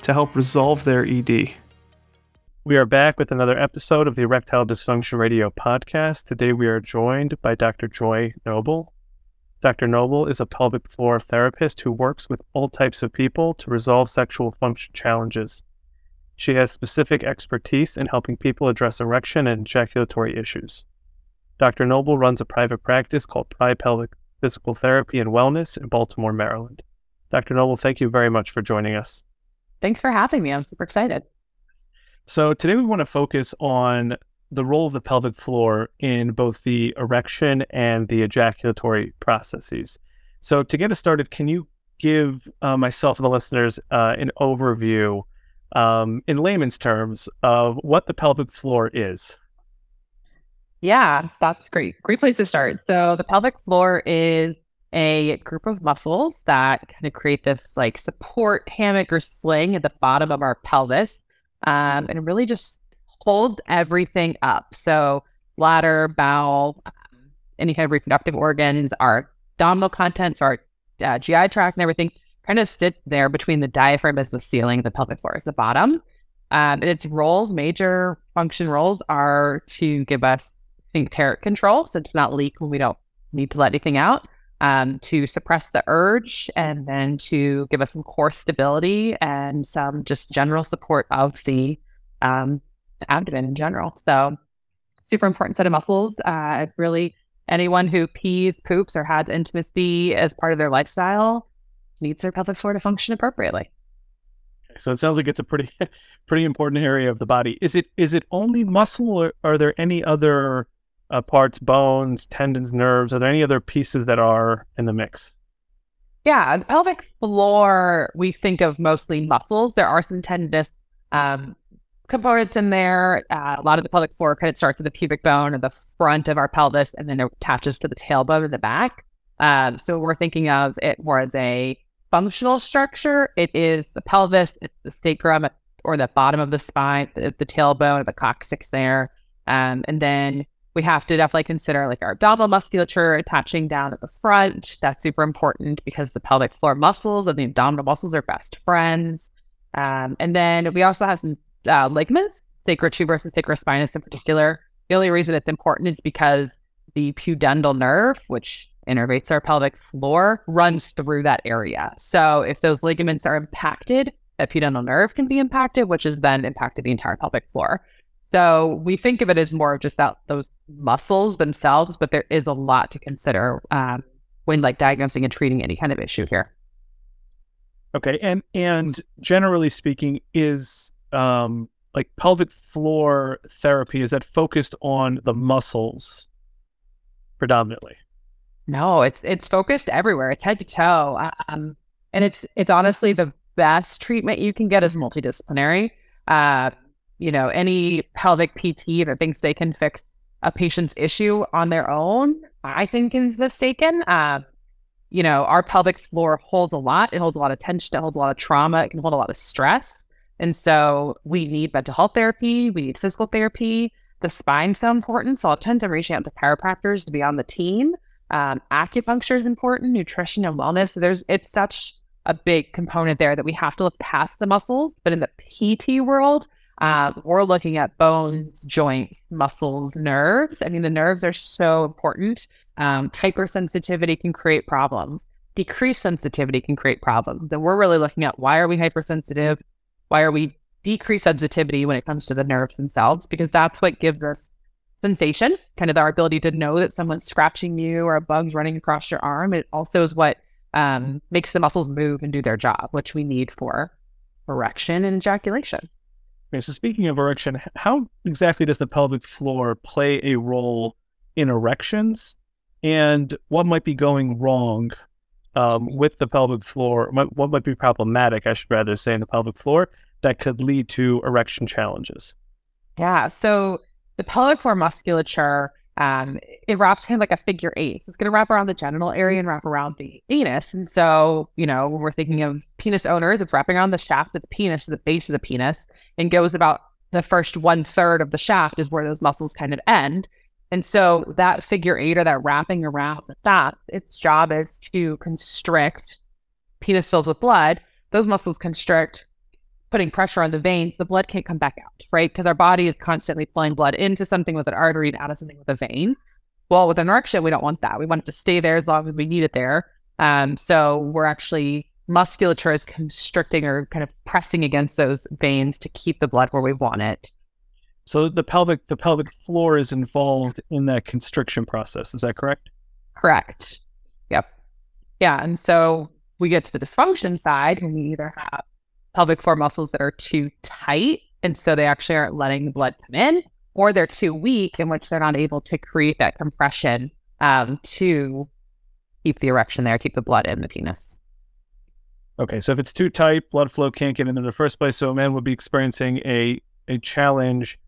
to help resolve their ED. We are back with another episode of the Erectile Dysfunction Radio Podcast. Today we are joined by Dr. Joy Noble. Dr. Noble is a pelvic floor therapist who works with all types of people to resolve sexual function challenges. She has specific expertise in helping people address erection and ejaculatory issues. Dr. Noble runs a private practice called Pry Pelvic Physical Therapy and Wellness in Baltimore, Maryland. Dr. Noble, thank you very much for joining us. Thanks for having me. I'm super excited. So today we want to focus on the role of the pelvic floor in both the erection and the ejaculatory processes. So to get us started, can you give myself and the listeners an overview in layman's terms of what the pelvic floor is? Yeah, that's great. Great place to start. So the pelvic floor is a group of muscles that kind of create this like support hammock or sling at the bottom of our pelvis, and really just hold everything up. So bladder, bowel, any kind of reproductive organs, our abdominal contents, our GI tract and everything kind of sits there between the diaphragm as the ceiling, the pelvic floor is the bottom. And its roles, major function roles, are to give us sphincteric control, so to not leak when we don't need to let anything out. To suppress the urge, and then to give us some core stability and some just general support of the abdomen in general. So super important set of muscles. Really, anyone who pees, poops, or has intimacy as part of their lifestyle needs their pelvic floor to function appropriately. So it sounds like it's a pretty important area of the body. Is it only muscle, or are there any other parts, bones, tendons, nerves? Are there any other pieces that are in the mix? Yeah, the pelvic floor, we think of mostly muscles. There are some tendinous components in there. A lot of the pelvic floor kind of starts with the pubic bone or the front of our pelvis, and then it attaches to the tailbone in the back. So we're thinking of it more as a functional structure. It is the pelvis, it's the sacrum or the bottom of the spine, the tailbone, the coccyx there. And then we have to definitely consider like our abdominal musculature attaching down at the front. That's super important because the pelvic floor muscles and the abdominal muscles are best friends. And then we also have some ligaments, sacrotuberous and sacrospinous in particular. The only reason it's important is because the pudendal nerve, which innervates our pelvic floor, runs through that area. So if those ligaments are impacted, that pudendal nerve can be impacted, which is then impacted the entire pelvic floor. So we think of it as more of just that those muscles themselves, but there is a lot to consider when like diagnosing and treating any kind of issue here. Okay, and generally speaking, is like pelvic floor therapy, is that focused on the muscles predominantly? No, it's focused everywhere. It's head to toe, and it's honestly the best treatment you can get is multidisciplinary. You know, any pelvic PT that thinks they can fix a patient's issue on their own, I think is mistaken. You know, our pelvic floor holds a lot. It holds a lot of tension. It holds a lot of trauma. It can hold a lot of stress. And so we need mental health therapy. We need physical therapy. The spine's so important. So I'll tend to reach out to chiropractors to be on the team. Acupuncture is important, nutrition and wellness. So it's such a big component there that we have to look past the muscles. But in the PT world, we're looking at bones, joints, muscles, nerves. I mean, the nerves are so important. Hypersensitivity can create problems. Decreased sensitivity can create problems. Then we're really looking at why are we hypersensitive? Why are we decreased sensitivity when it comes to the nerves themselves? Because that's what gives us sensation, kind of our ability to know that someone's scratching you or a bug's running across your arm. It also is what makes the muscles move and do their job, which we need for erection and ejaculation. Okay, so speaking of erection, how exactly does the pelvic floor play a role in erections, and what might be going wrong with the pelvic floor? What might be problematic, I should rather say, in the pelvic floor that could lead to erection challenges? Yeah. So the pelvic floor musculature, it wraps kind of like a figure eight. So it's going to wrap around the genital area and wrap around the anus. And so, you know, when we're thinking of penis owners, it's wrapping around the shaft of the penis to the base of the penis, and goes about the first 1/3 of the shaft is where those muscles kind of end. And so that figure eight, or that wrapping around the shaft, its job is to constrict. Penis fills with blood. Those muscles constrict, putting pressure on the veins. The blood can't come back out, right? Because our body is constantly pulling blood into something with an artery and out of something with a vein. Well, with an erection, we don't want that. We want it to stay there as long as we need it there. So we're actually, musculature is constricting or kind of pressing against those veins to keep the blood where we want it. So the pelvic floor is involved in that constriction process. Is that correct? Correct. Yep. Yeah. And so we get to the dysfunction side, and we either have pelvic floor muscles that are too tight, and so they actually aren't letting the blood come in, or they're too weak, in which they're not able to create that compression to keep the erection there, keep the blood in the penis. Okay, so if it's too tight, blood flow can't get in there in the first place, so a man would be experiencing a challenge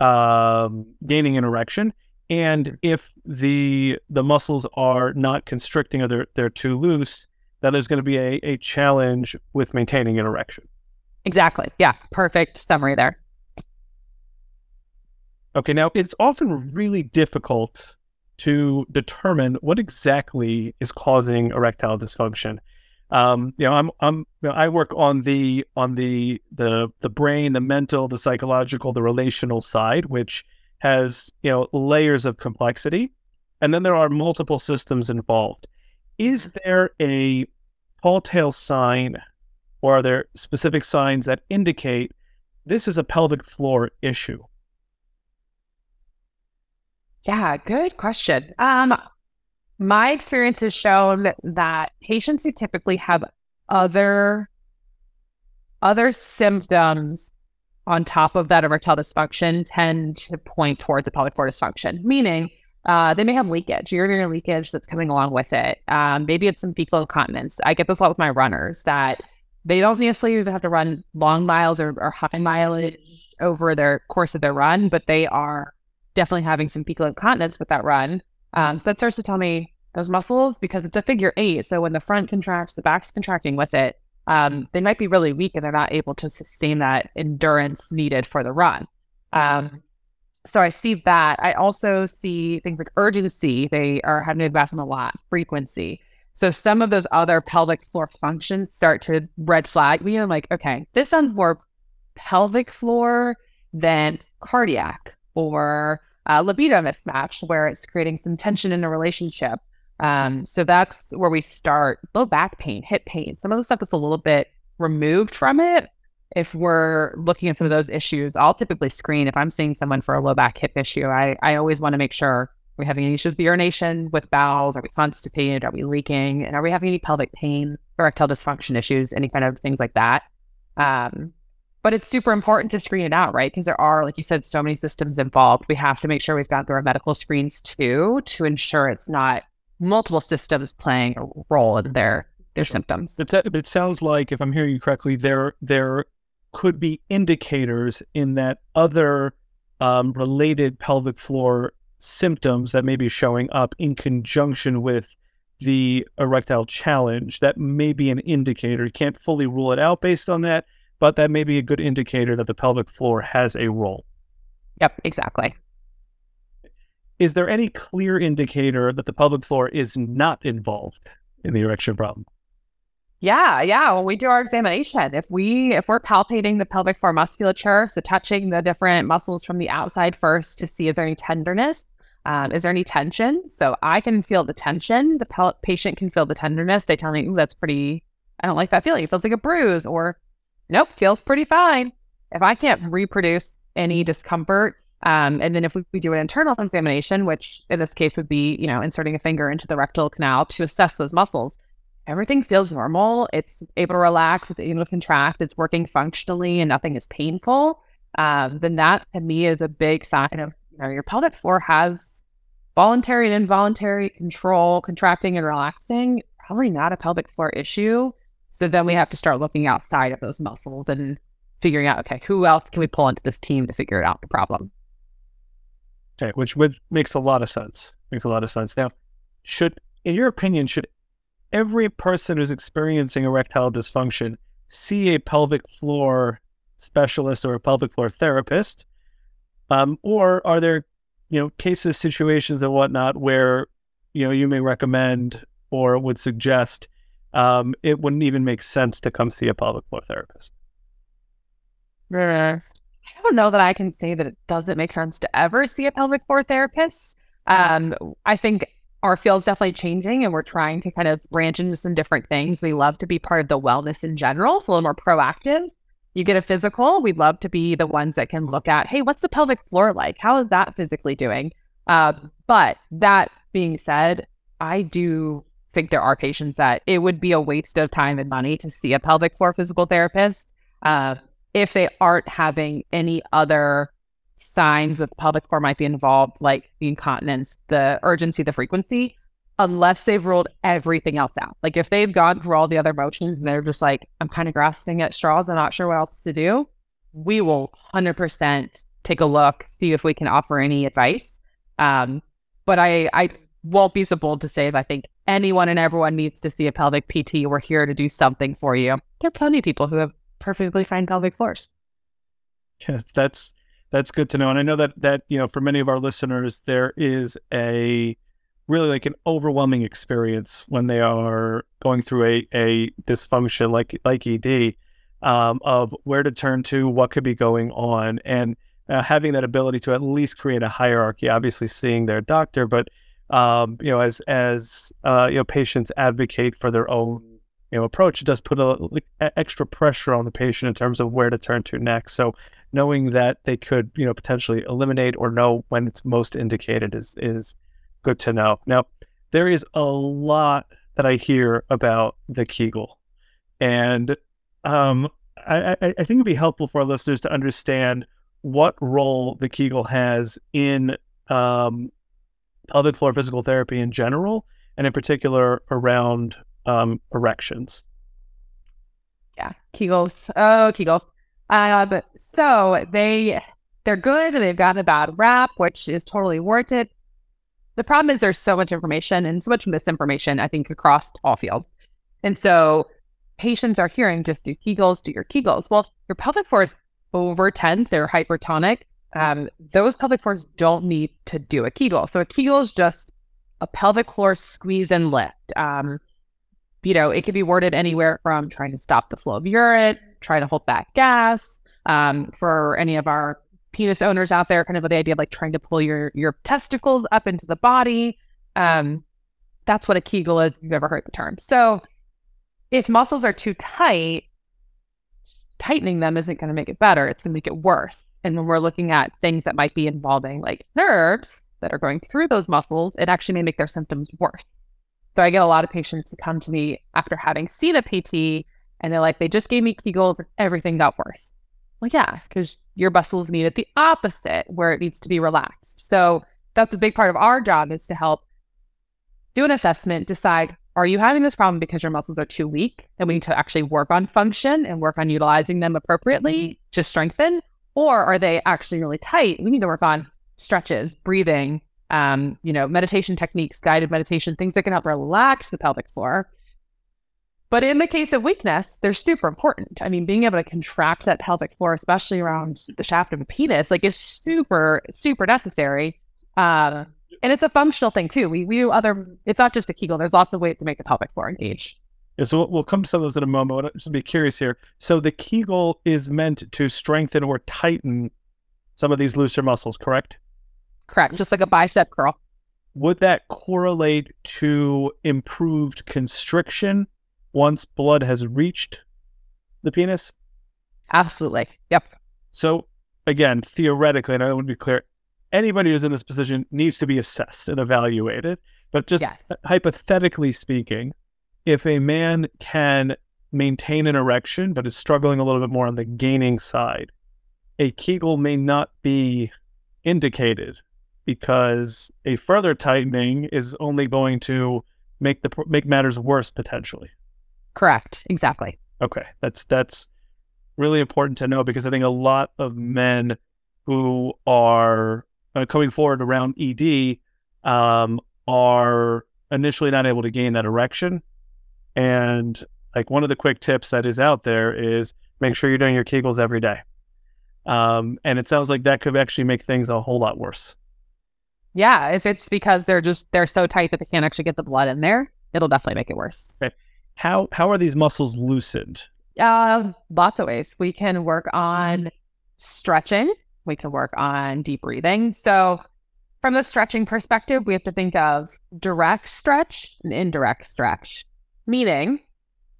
gaining an erection. And if the muscles are not constricting, or they're too loose, then there's going to be a challenge with maintaining an erection. Exactly. Yeah. Perfect summary there. Okay. Now, it's often really difficult to determine what exactly is causing erectile dysfunction. I work on the brain, the mental, the psychological, the relational side, which has, layers of complexity. And then there are multiple systems involved. Is there a tall tale sign, or are there specific signs that indicate this is a pelvic floor issue? Yeah, good question. My experience has shown that patients who typically have other symptoms on top of that erectile dysfunction tend to point towards a pelvic floor dysfunction, meaning they may have leakage, urinary leakage that's coming along with it. Maybe it's some fecal incontinence. I get this a lot with my runners, that they don't necessarily even have to run long miles or high mileage over their course of their run, but they are definitely having some fecal incontinence with that run. So that starts to tell me those muscles, because it's a figure eight. So when the front contracts, the back's contracting with it. They might be really weak, and they're not able to sustain that endurance needed for the run. So I see that. I also see things like urgency. They are having to go bathroom a lot, frequency. So some of those other pelvic floor functions start to red flag me. I'm like, okay, this sounds more pelvic floor than cardiac, or libido mismatch, where it's creating some tension in a relationship. So that's where we start. Low back pain, hip pain, some of the stuff that's a little bit removed from it. If we're looking at some of those issues, I'll typically screen. If I'm seeing someone for a low back hip issue, I always want to make sure we're having any issues with urination, with bowels. Are we constipated? Are we leaking? And are we having any pelvic pain, erectile dysfunction issues, any kind of things like that? But it's super important to screen it out, right? Because there are, like you said, so many systems involved. We have to make sure we've gone through our medical screens too, to ensure it's not multiple systems playing a role in their symptoms. It sounds like, if I'm hearing you correctly, there could be indicators in that other related pelvic floor symptoms that may be showing up in conjunction with the erectile challenge. That may be an indicator. You can't fully rule it out based on that, but that may be a good indicator that the pelvic floor has a role. Yep, exactly. Is there any clear indicator that the pelvic floor is not involved in the erection problem? Yeah. When we do our examination, if we're palpating the pelvic floor musculature, so touching the different muscles from the outside first to see, is there any tenderness? Is there any tension? So I can feel the tension. The patient can feel the tenderness. They tell me, ooh, that's pretty, I don't like that feeling. It feels like a bruise, or nope, feels pretty fine. If I can't reproduce any discomfort, and then if we do an internal examination, which in this case would be, inserting a finger into the rectal canal to assess those muscles, everything feels normal. It's able to relax. It's able to contract. It's working functionally, and nothing is painful. Then that, to me, is a big sign of, your pelvic floor has voluntary and involuntary control, contracting and relaxing. Probably not a pelvic floor issue. So then we have to start looking outside of those muscles and figuring out, okay, who else can we pull into this team to figure out the problem? Okay, which makes a lot of sense. Makes a lot of sense. Now, in your opinion, should every person who's experiencing erectile dysfunction see a pelvic floor specialist or a pelvic floor therapist? Or are there, cases, situations and whatnot where, you may recommend or would suggest it wouldn't even make sense to come see a pelvic floor therapist? I don't know that I can say that it doesn't make sense to ever see a pelvic floor therapist. I think our field's definitely changing and we're trying to kind of branch into some different things. We love to be part of the wellness in general, so a little more proactive. You get a physical, we'd love to be the ones that can look at, hey, what's the pelvic floor like? How is that physically doing? But that being said, I do think there are patients that it would be a waste of time and money to see a pelvic floor physical therapist if they aren't having any other signs that the pelvic floor might be involved, like the incontinence, the urgency, the frequency, unless they've ruled everything else out. Like if they've gone through all the other motions and they're just like, I'm kind of grasping at straws, I'm not sure what else to do, we will 100% take a look, see if we can offer any advice. But I won't be so bold to say that I think anyone and everyone needs to see a pelvic PT. We're here to do something for you. There are plenty of people who have perfectly fine pelvic floors. Yeah, that's good to know. And I know that for many of our listeners, there is a really like an overwhelming experience when they are going through a dysfunction like ED, of where to turn to, what could be going on, and having that ability to at least create a hierarchy. Obviously, seeing their doctor, but as patients advocate for their own approach, it does put extra pressure on the patient in terms of where to turn to next. So knowing that they could, potentially eliminate or know when it's most indicated is good to know. Now, there is a lot that I hear about the Kegel, and I think it'd be helpful for our listeners to understand what role the Kegel has in pelvic floor physical therapy in general, and in particular around erections. Yeah, Kegels. Oh, Kegels. So they're good and they've gotten a bad rap, which is totally warranted. The problem is there's so much information and so much misinformation, I think, across all fields. And so patients are hearing, just do Kegels, do your Kegels. Well, if your pelvic floor is over tense, they're hypertonic, those pelvic floors don't need to do a Kegel. So a Kegel is just a pelvic floor squeeze and lift. It could be worded anywhere from trying to stop the flow of urine, trying to hold back gas, for any of our penis owners out there, kind of the idea of like trying to pull your testicles up into the body. That's what a Kegel is, if you've ever heard the term. So if muscles are too tight, tightening them isn't going to make it better. It's going to make it worse. And when we're looking at things that might be involving like nerves that are going through those muscles, it actually may make their symptoms worse. So I get a lot of patients who come to me after having seen a PT and they're like, they just gave me Kegels and everything got worse. Well, yeah, because your muscles need it the opposite, where it needs to be relaxed. So that's a big part of our job, is to help do an assessment, decide, are you having this problem because your muscles are too weak and we need to actually work on function and work on utilizing them appropriately to strengthen? Or are they actually really tight? We need to work on stretches, breathing, meditation techniques, guided meditation, things that can help relax the pelvic floor. But in the case of weakness, they're super important. I mean, being able to contract that pelvic floor, especially around the shaft of the penis, is super, super necessary. And it's a functional thing too. We do other, it's not just a Kegel. There's lots of ways to make the pelvic floor engage. Yeah, so we'll come to some of those in a moment. I'm just be curious here. So the Kegel is meant to strengthen or tighten some of these looser muscles, correct? Correct, just like a bicep curl. Would that correlate to improved constriction once blood has reached the penis? Absolutely, yep. So again, theoretically, and I want to be clear, anybody who's in this position needs to be assessed and evaluated. But just hypothetically speaking, if a man can maintain an erection but is struggling a little bit more on the gaining side, a Kegel may not be indicated, because a further tightening is only going to make matters worse potentially. Correct. Exactly. Okay. That's really important to know, because I think a lot of men who are coming forward around ED are initially not able to gain that erection. And like one of the quick tips that is out there is make sure you're doing your Kegels every day. And it sounds like that could actually make things a whole lot worse. Yeah, if it's because they're so tight that they can't actually get the blood in there, it'll definitely make it worse. Okay. How are these muscles loosened? Lots of ways. We can work on stretching. We can work on deep breathing. So from the stretching perspective, we have to think of direct stretch and indirect stretch, meaning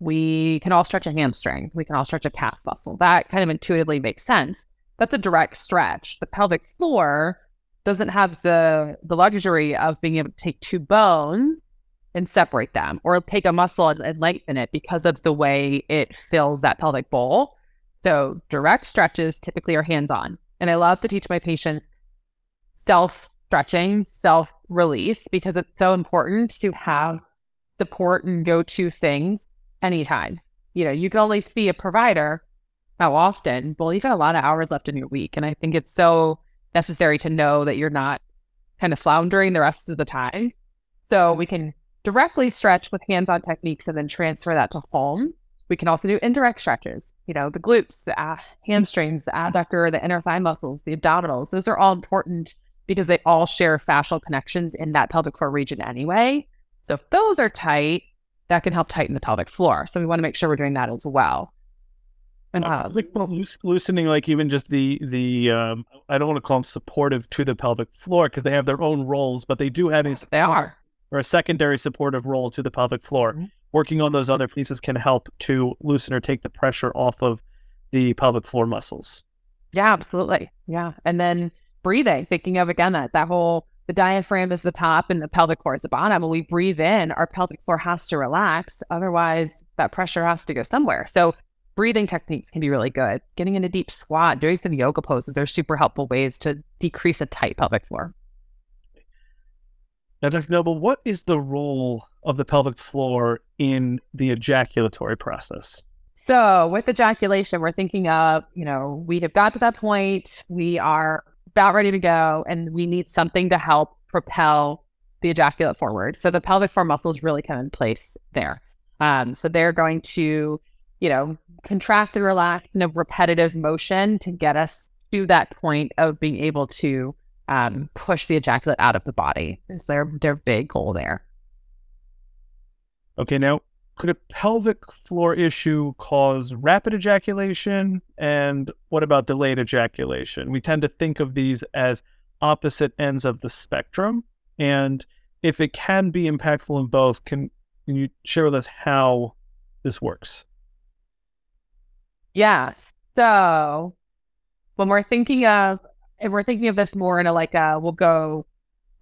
we can all stretch a hamstring. We can all stretch a calf muscle. That kind of intuitively makes sense. That's a direct stretch. The pelvic floor doesn't have the luxury of being able to take two bones and separate them, or take a muscle and lengthen it because of the way it fills that pelvic bowl. So direct stretches typically are hands-on. And I love to teach my patients self-stretching, self-release, because it's so important to have support and go-to things anytime. You know, you can only see a provider how often? Well, you've got a lot of hours left in your week. And I think it's so necessary to know that you're not kind of floundering the rest of the time. So we can directly stretch with hands-on techniques and then transfer that to home. We can also do indirect stretches, you know, the glutes, the hamstrings, the adductor, the inner thigh muscles, the abdominals. Those are all important because they all share fascial connections in that pelvic floor region anyway. So if those are tight, that can help tighten the pelvic floor. So we want to make sure we're doing that as well. And like loosening, like even just the I don't want to call them supportive to the pelvic floor because they have their own roles, but they do have a or a secondary supportive role to the pelvic floor. Mm-hmm. Working on those other pieces can help to loosen or take the pressure off of the pelvic floor muscles. Yeah, absolutely. Yeah. And then breathing, thinking of again that whole, the diaphragm is the top and the pelvic core is the bottom. When we breathe in, our pelvic floor has to relax. Otherwise, that pressure has to go somewhere. So breathing techniques can be really good. Getting in a deep squat, doing some yoga poses are super helpful ways to decrease a tight pelvic floor. Now, Dr. Noble, what is the role of the pelvic floor in the ejaculatory process? So with ejaculation, we're thinking of, you know, we have got to that point, we are about ready to go, and we need something to help propel the ejaculate forward. So the pelvic floor muscles really come in place there. So they're going to, you know, contract and relax in a repetitive motion to get us to that point of being able to push the ejaculate out of the body. Is their big goal there. Okay, now could a pelvic floor issue cause rapid ejaculation? And what about delayed ejaculation? We tend to think of these as opposite ends of the spectrum. And if it can be impactful in both, can you share with us how this works? Yeah. So when we're thinking of this more in a we'll go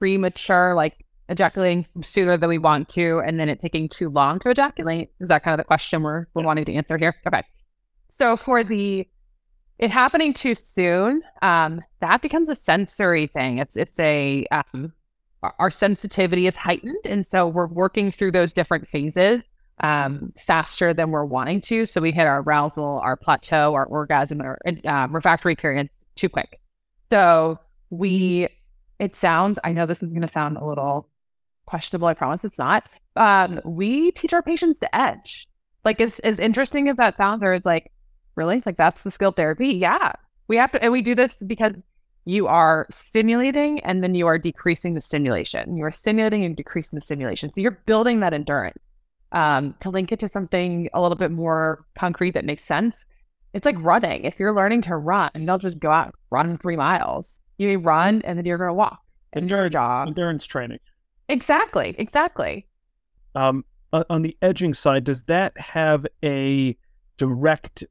premature, like ejaculating sooner than we want to, and then it taking too long to ejaculate. Is that kind of the question we're wanting to answer here? Okay. So for it happening too soon, that becomes a sensory thing. It's our sensitivity is heightened. And so we're working through those different phases faster than we're wanting to. So we hit our arousal, our plateau, our orgasm, and our refractory periods too quick. So I know this is going to sound a little questionable. I promise it's not. We teach our patients to edge. Like as interesting as that sounds, or it's like, really? Like that's the skilled therapy? Yeah. We have to, and we do this because you are stimulating and then you are decreasing the stimulation. You are stimulating and decreasing the stimulation. So you're building that endurance. To link it to something a little bit more concrete that makes sense, it's like running. If you're learning to run, and they'll just go out and run 3 miles. You run and then you're going to walk. Endurance training. Exactly. On the edging side, does that have a direct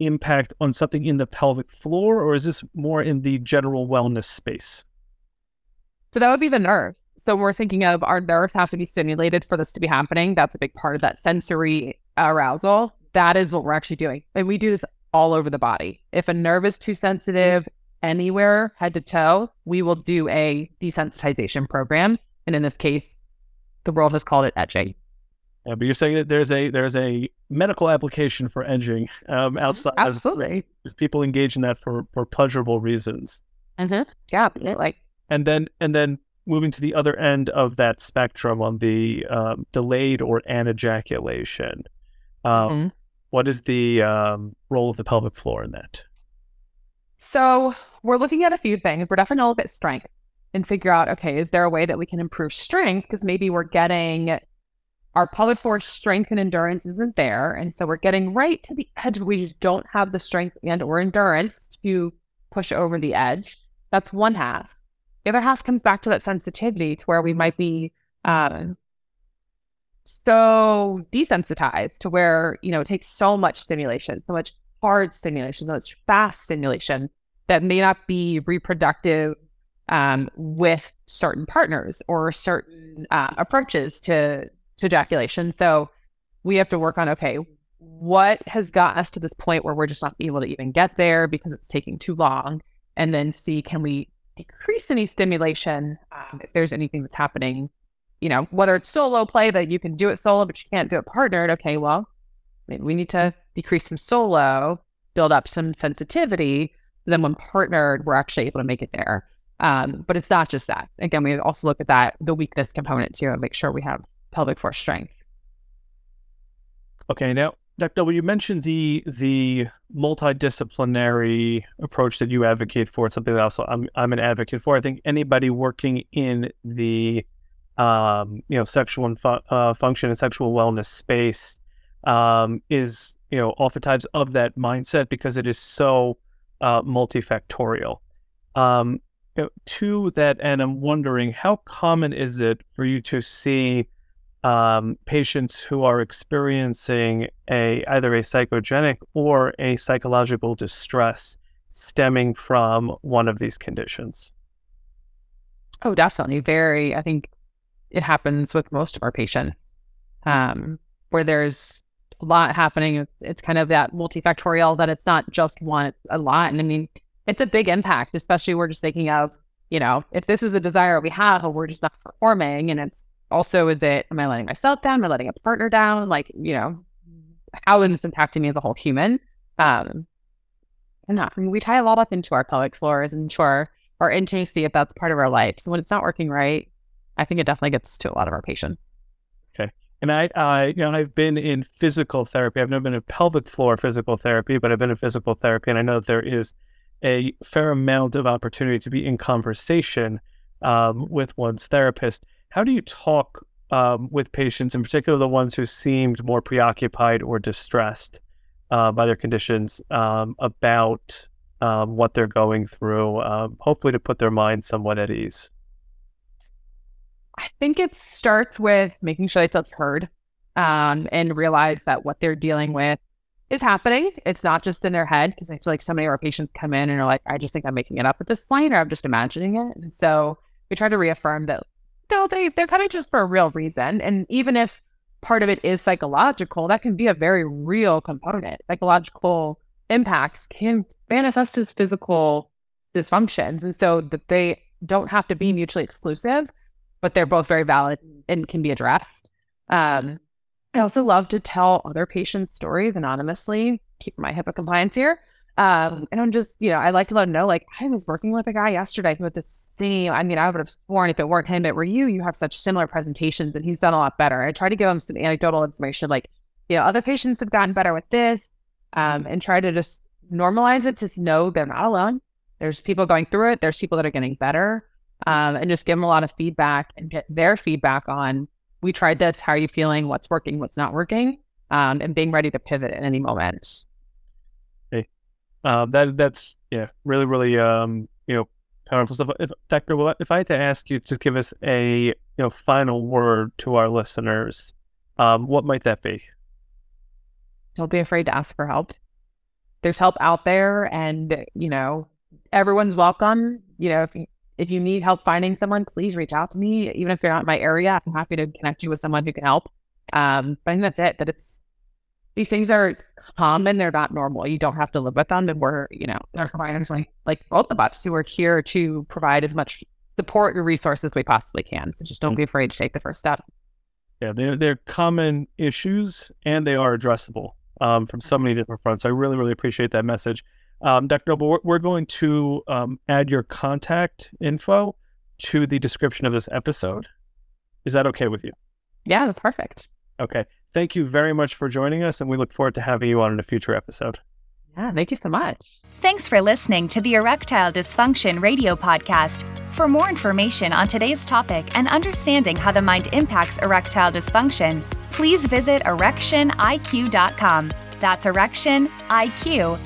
impact on something in the pelvic floor, or is this more in the general wellness space? So that would be the nerves. So when we're thinking of our nerves have to be stimulated for this to be happening, that's a big part of that sensory arousal. That is what we're actually doing. And we do this all over the body. If a nerve is too sensitive anywhere, head to toe, we will do a desensitization program. And in this case, the world has called it edging. But you're saying that there's a medical application for edging outside. Absolutely. There's people engage in that for pleasurable reasons. Mm-hmm. Yeah, absolutely. And then moving to the other end of that spectrum on the delayed or anejaculation, mm-hmm. what is the role of the pelvic floor in that? So we're looking at a few things. We're definitely going to look at strength and figure out, okay, is there a way that we can improve strength? Because maybe we're getting... our pelvic floor strength and endurance isn't there. And so we're getting right to the edge. We just don't have the strength and or endurance to push over the edge. That's one half. The other half comes back to that sensitivity, to where we might be so desensitized to where, you know, it takes so much stimulation, so much hard stimulation, so much fast stimulation that may not be reproductive with certain partners or certain approaches to ejaculation. So we have to work on, okay, what has got us to this point where we're just not able to even get there because it's taking too long, and then see, can we increase any stimulation if there's anything that's happening, you know, whether it's solo play that you can do it solo but you can't do it partnered. Okay, well, maybe we need to decrease some solo, build up some sensitivity, then when partnered we're actually able to make it there. But it's not just that. Again, we also look at that, the weakness component too, and make sure we have pelvic floor strength. Okay, now, Dr. Noble, you mentioned the multidisciplinary approach that you advocate for. It's something that also I'm an advocate for. I think anybody working in the sexual and function and sexual wellness space is, you know, oftentimes of that mindset because it is so multifactorial. To that, and I'm wondering, how common is it for you to see patients who are experiencing either a psychogenic or a psychological distress stemming from one of these conditions? Oh, definitely. Very. I think it happens with most of our patients, where there's a lot happening. It's kind of that multifactorial, that it's not just one, it's a lot. And I mean, it's a big impact, especially we're just thinking of, you know, if this is a desire we have, we're just not performing. And it's also, is it, am I letting myself down? Am I letting a partner down? Like, you know, how is this impacting me as a whole human? And we tie a lot up into our pelvic floors and into our intimacy, if that's part of our life. So when it's not working right, I think it definitely gets to a lot of our patients. Okay. And I've been in physical therapy. I've never been in pelvic floor physical therapy, but I've been in physical therapy. And I know that there is a fair amount of opportunity to be in conversation with one's therapist. How do you talk with patients, in particular the ones who seemed more preoccupied or distressed by their conditions, about what they're going through, hopefully to put their mind somewhat at ease? I think it starts with making sure that that's heard and realize that what they're dealing with is happening. It's not just in their head, because I feel like so many of our patients come in and are like, I just think I'm making it up at this point, or I'm just imagining it. And so we try to reaffirm that, no, they're coming just for a real reason. And even if part of it is psychological, that can be a very real component. Psychological impacts can manifest as physical dysfunctions. And so that they don't have to be mutually exclusive, but they're both very valid and can be addressed. I also love to tell other patients' stories anonymously, keep my HIPAA compliance here. And I'm just, you know, I like to let them know, like, I was working with a guy yesterday who had the same, I mean, I would have sworn if it weren't him, it were you have such similar presentations, and he's done a lot better. I try to give them some anecdotal information, like, you know, other patients have gotten better with this, and try to just normalize it, just know they're not alone. There's people going through it. There's people that are getting better, and just give them a lot of feedback and get their feedback on, we tried this, how are you feeling? What's working? What's not working? And being ready to pivot at any moment. Hey, that's really, really, powerful stuff. If I had to ask you to give us a, final word to our listeners, what might that be? Don't be afraid to ask for help. There's help out there, and, everyone's welcome. If you need help finding someone, please reach out to me. Even if you're not in my area, I'm happy to connect you with someone who can help. But I think that's it. These things are common. They're not normal. You don't have to live with them. And we're, our providers, like both of us, who are here to provide as much support and resources as we possibly can. So just don't be afraid to take the first step. Yeah, they're common issues and they are addressable from so many different fronts. I really, really appreciate that message. Dr. Noble, we're going to add your contact info to the description of this episode. Is that okay with you? Yeah, that's perfect. Okay. Thank you very much for joining us, and we look forward to having you on in a future episode. Yeah, thank you so much. Thanks for listening to the Erectile Dysfunction Radio Podcast. For more information on today's topic and understanding how the mind impacts erectile dysfunction, please visit ErectionIQ.com. That's ErectionIQ.com.